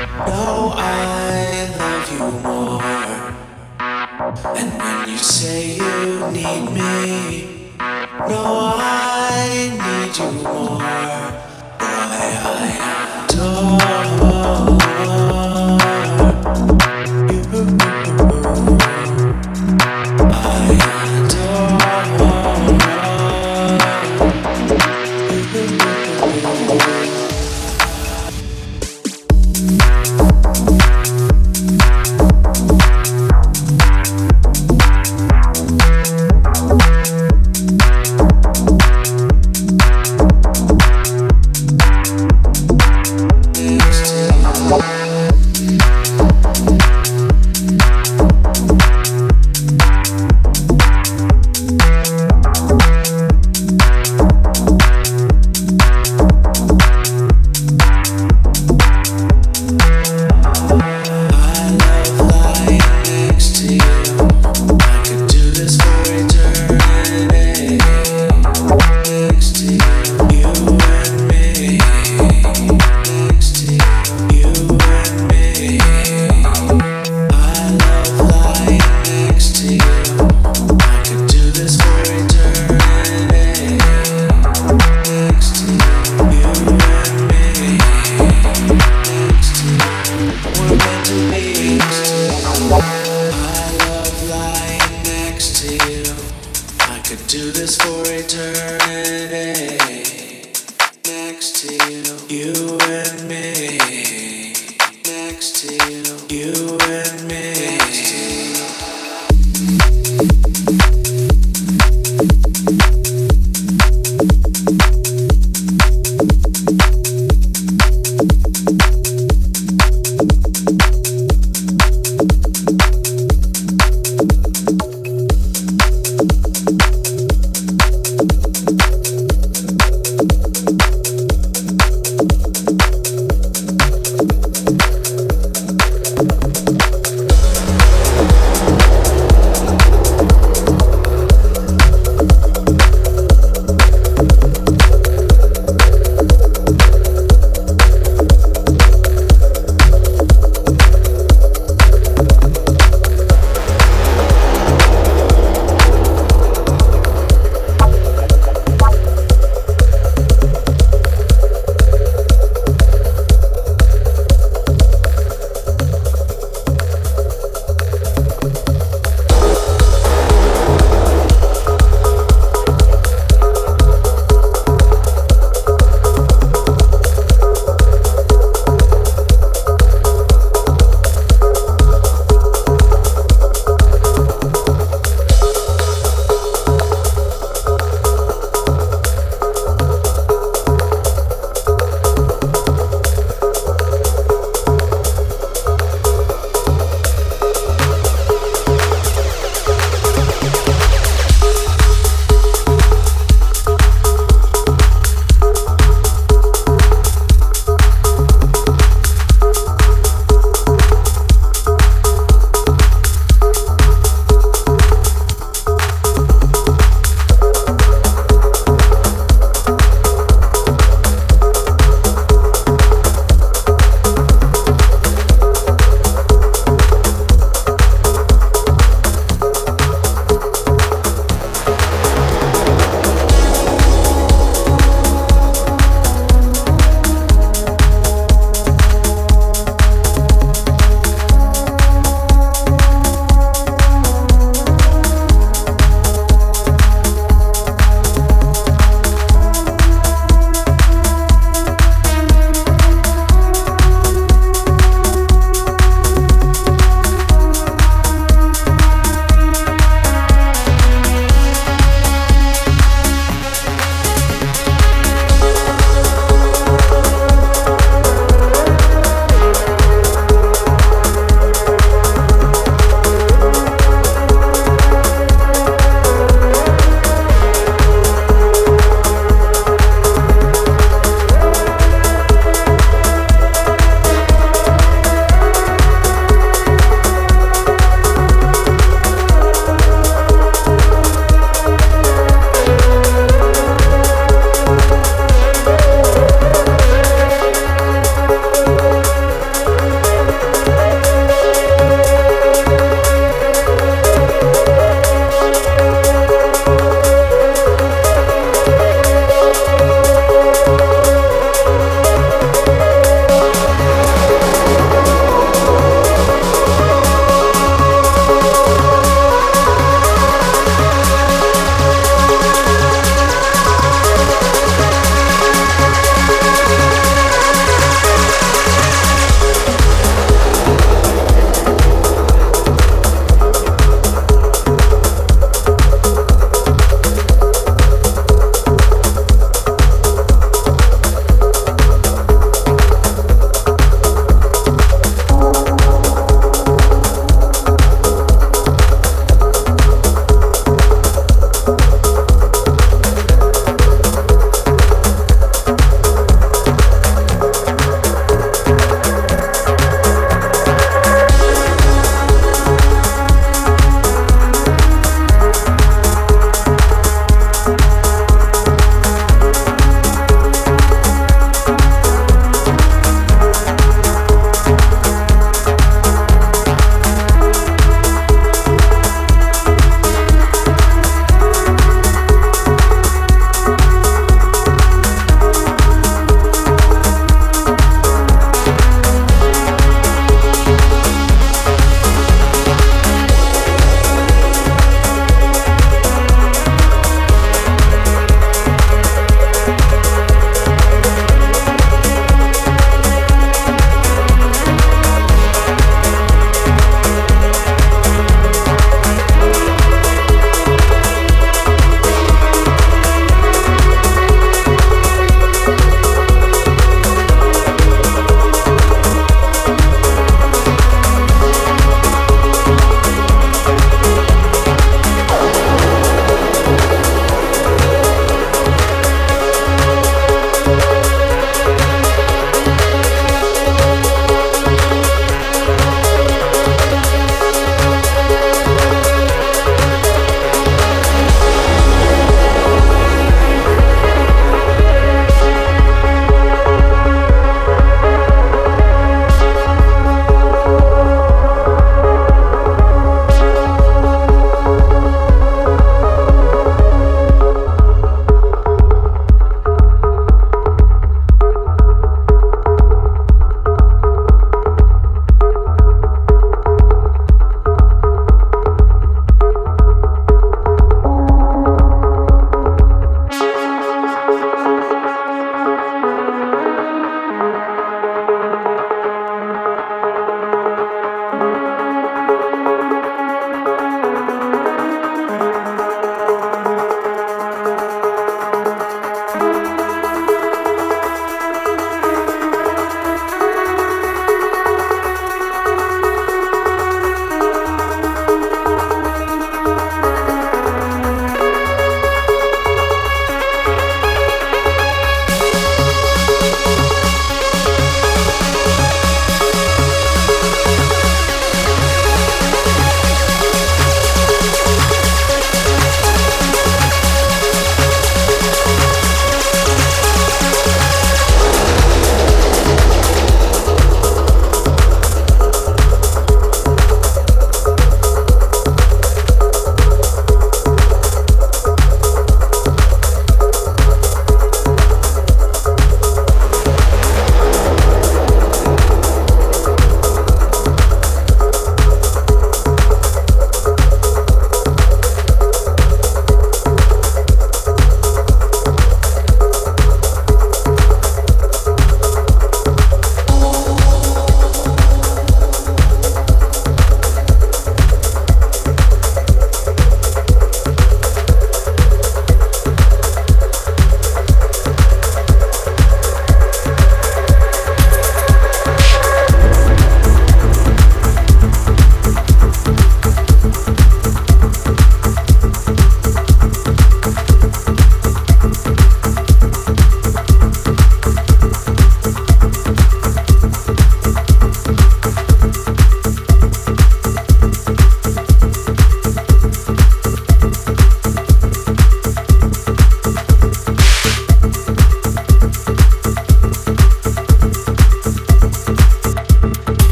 No, I love you more. And when you say you need me, no, I need you more. I adore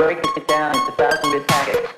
break it down into 1,000-bit packets.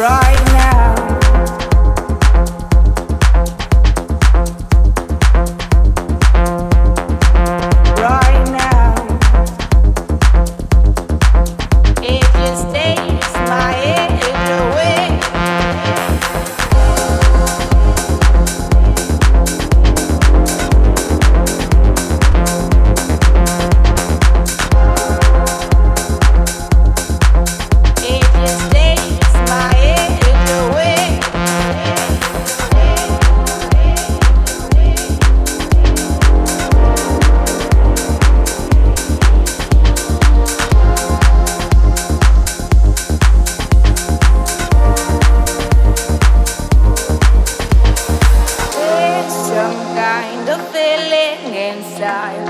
right now. Right now. If you stay, it's my angel way. Inside,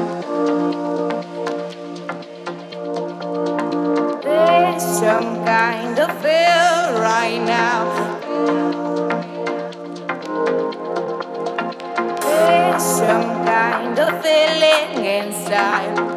there's some kind of feel right now. There's some kind of feeling inside.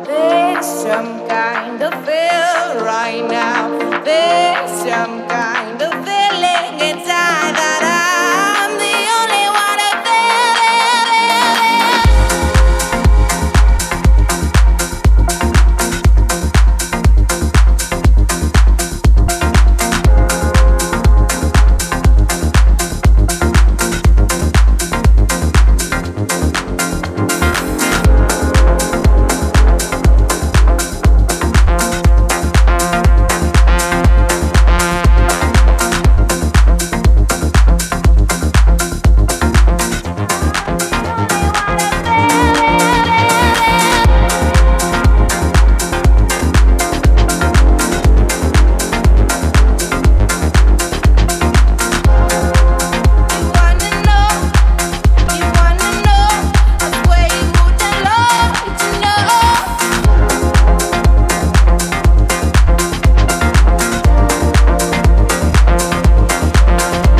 There's some kind of feel right now. There's some kind of feeling inside that I'm the only one who feels it. Some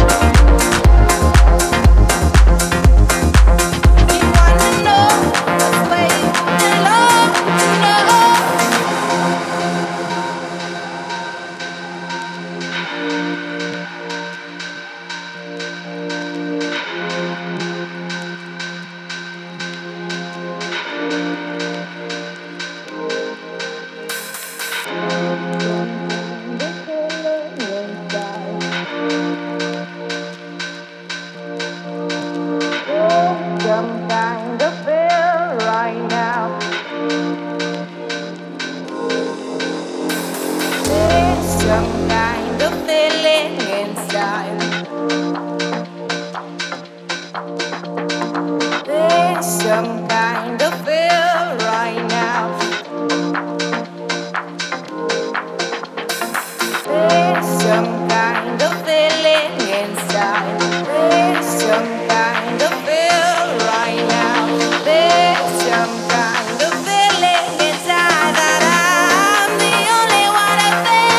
kind of feeling inside. There's some kind of feel right now. There's some kind of feeling inside. There's some kind of feel right now. There's some kind of feeling inside that I'm the only one who feels.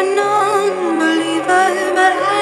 an unbeliever, but I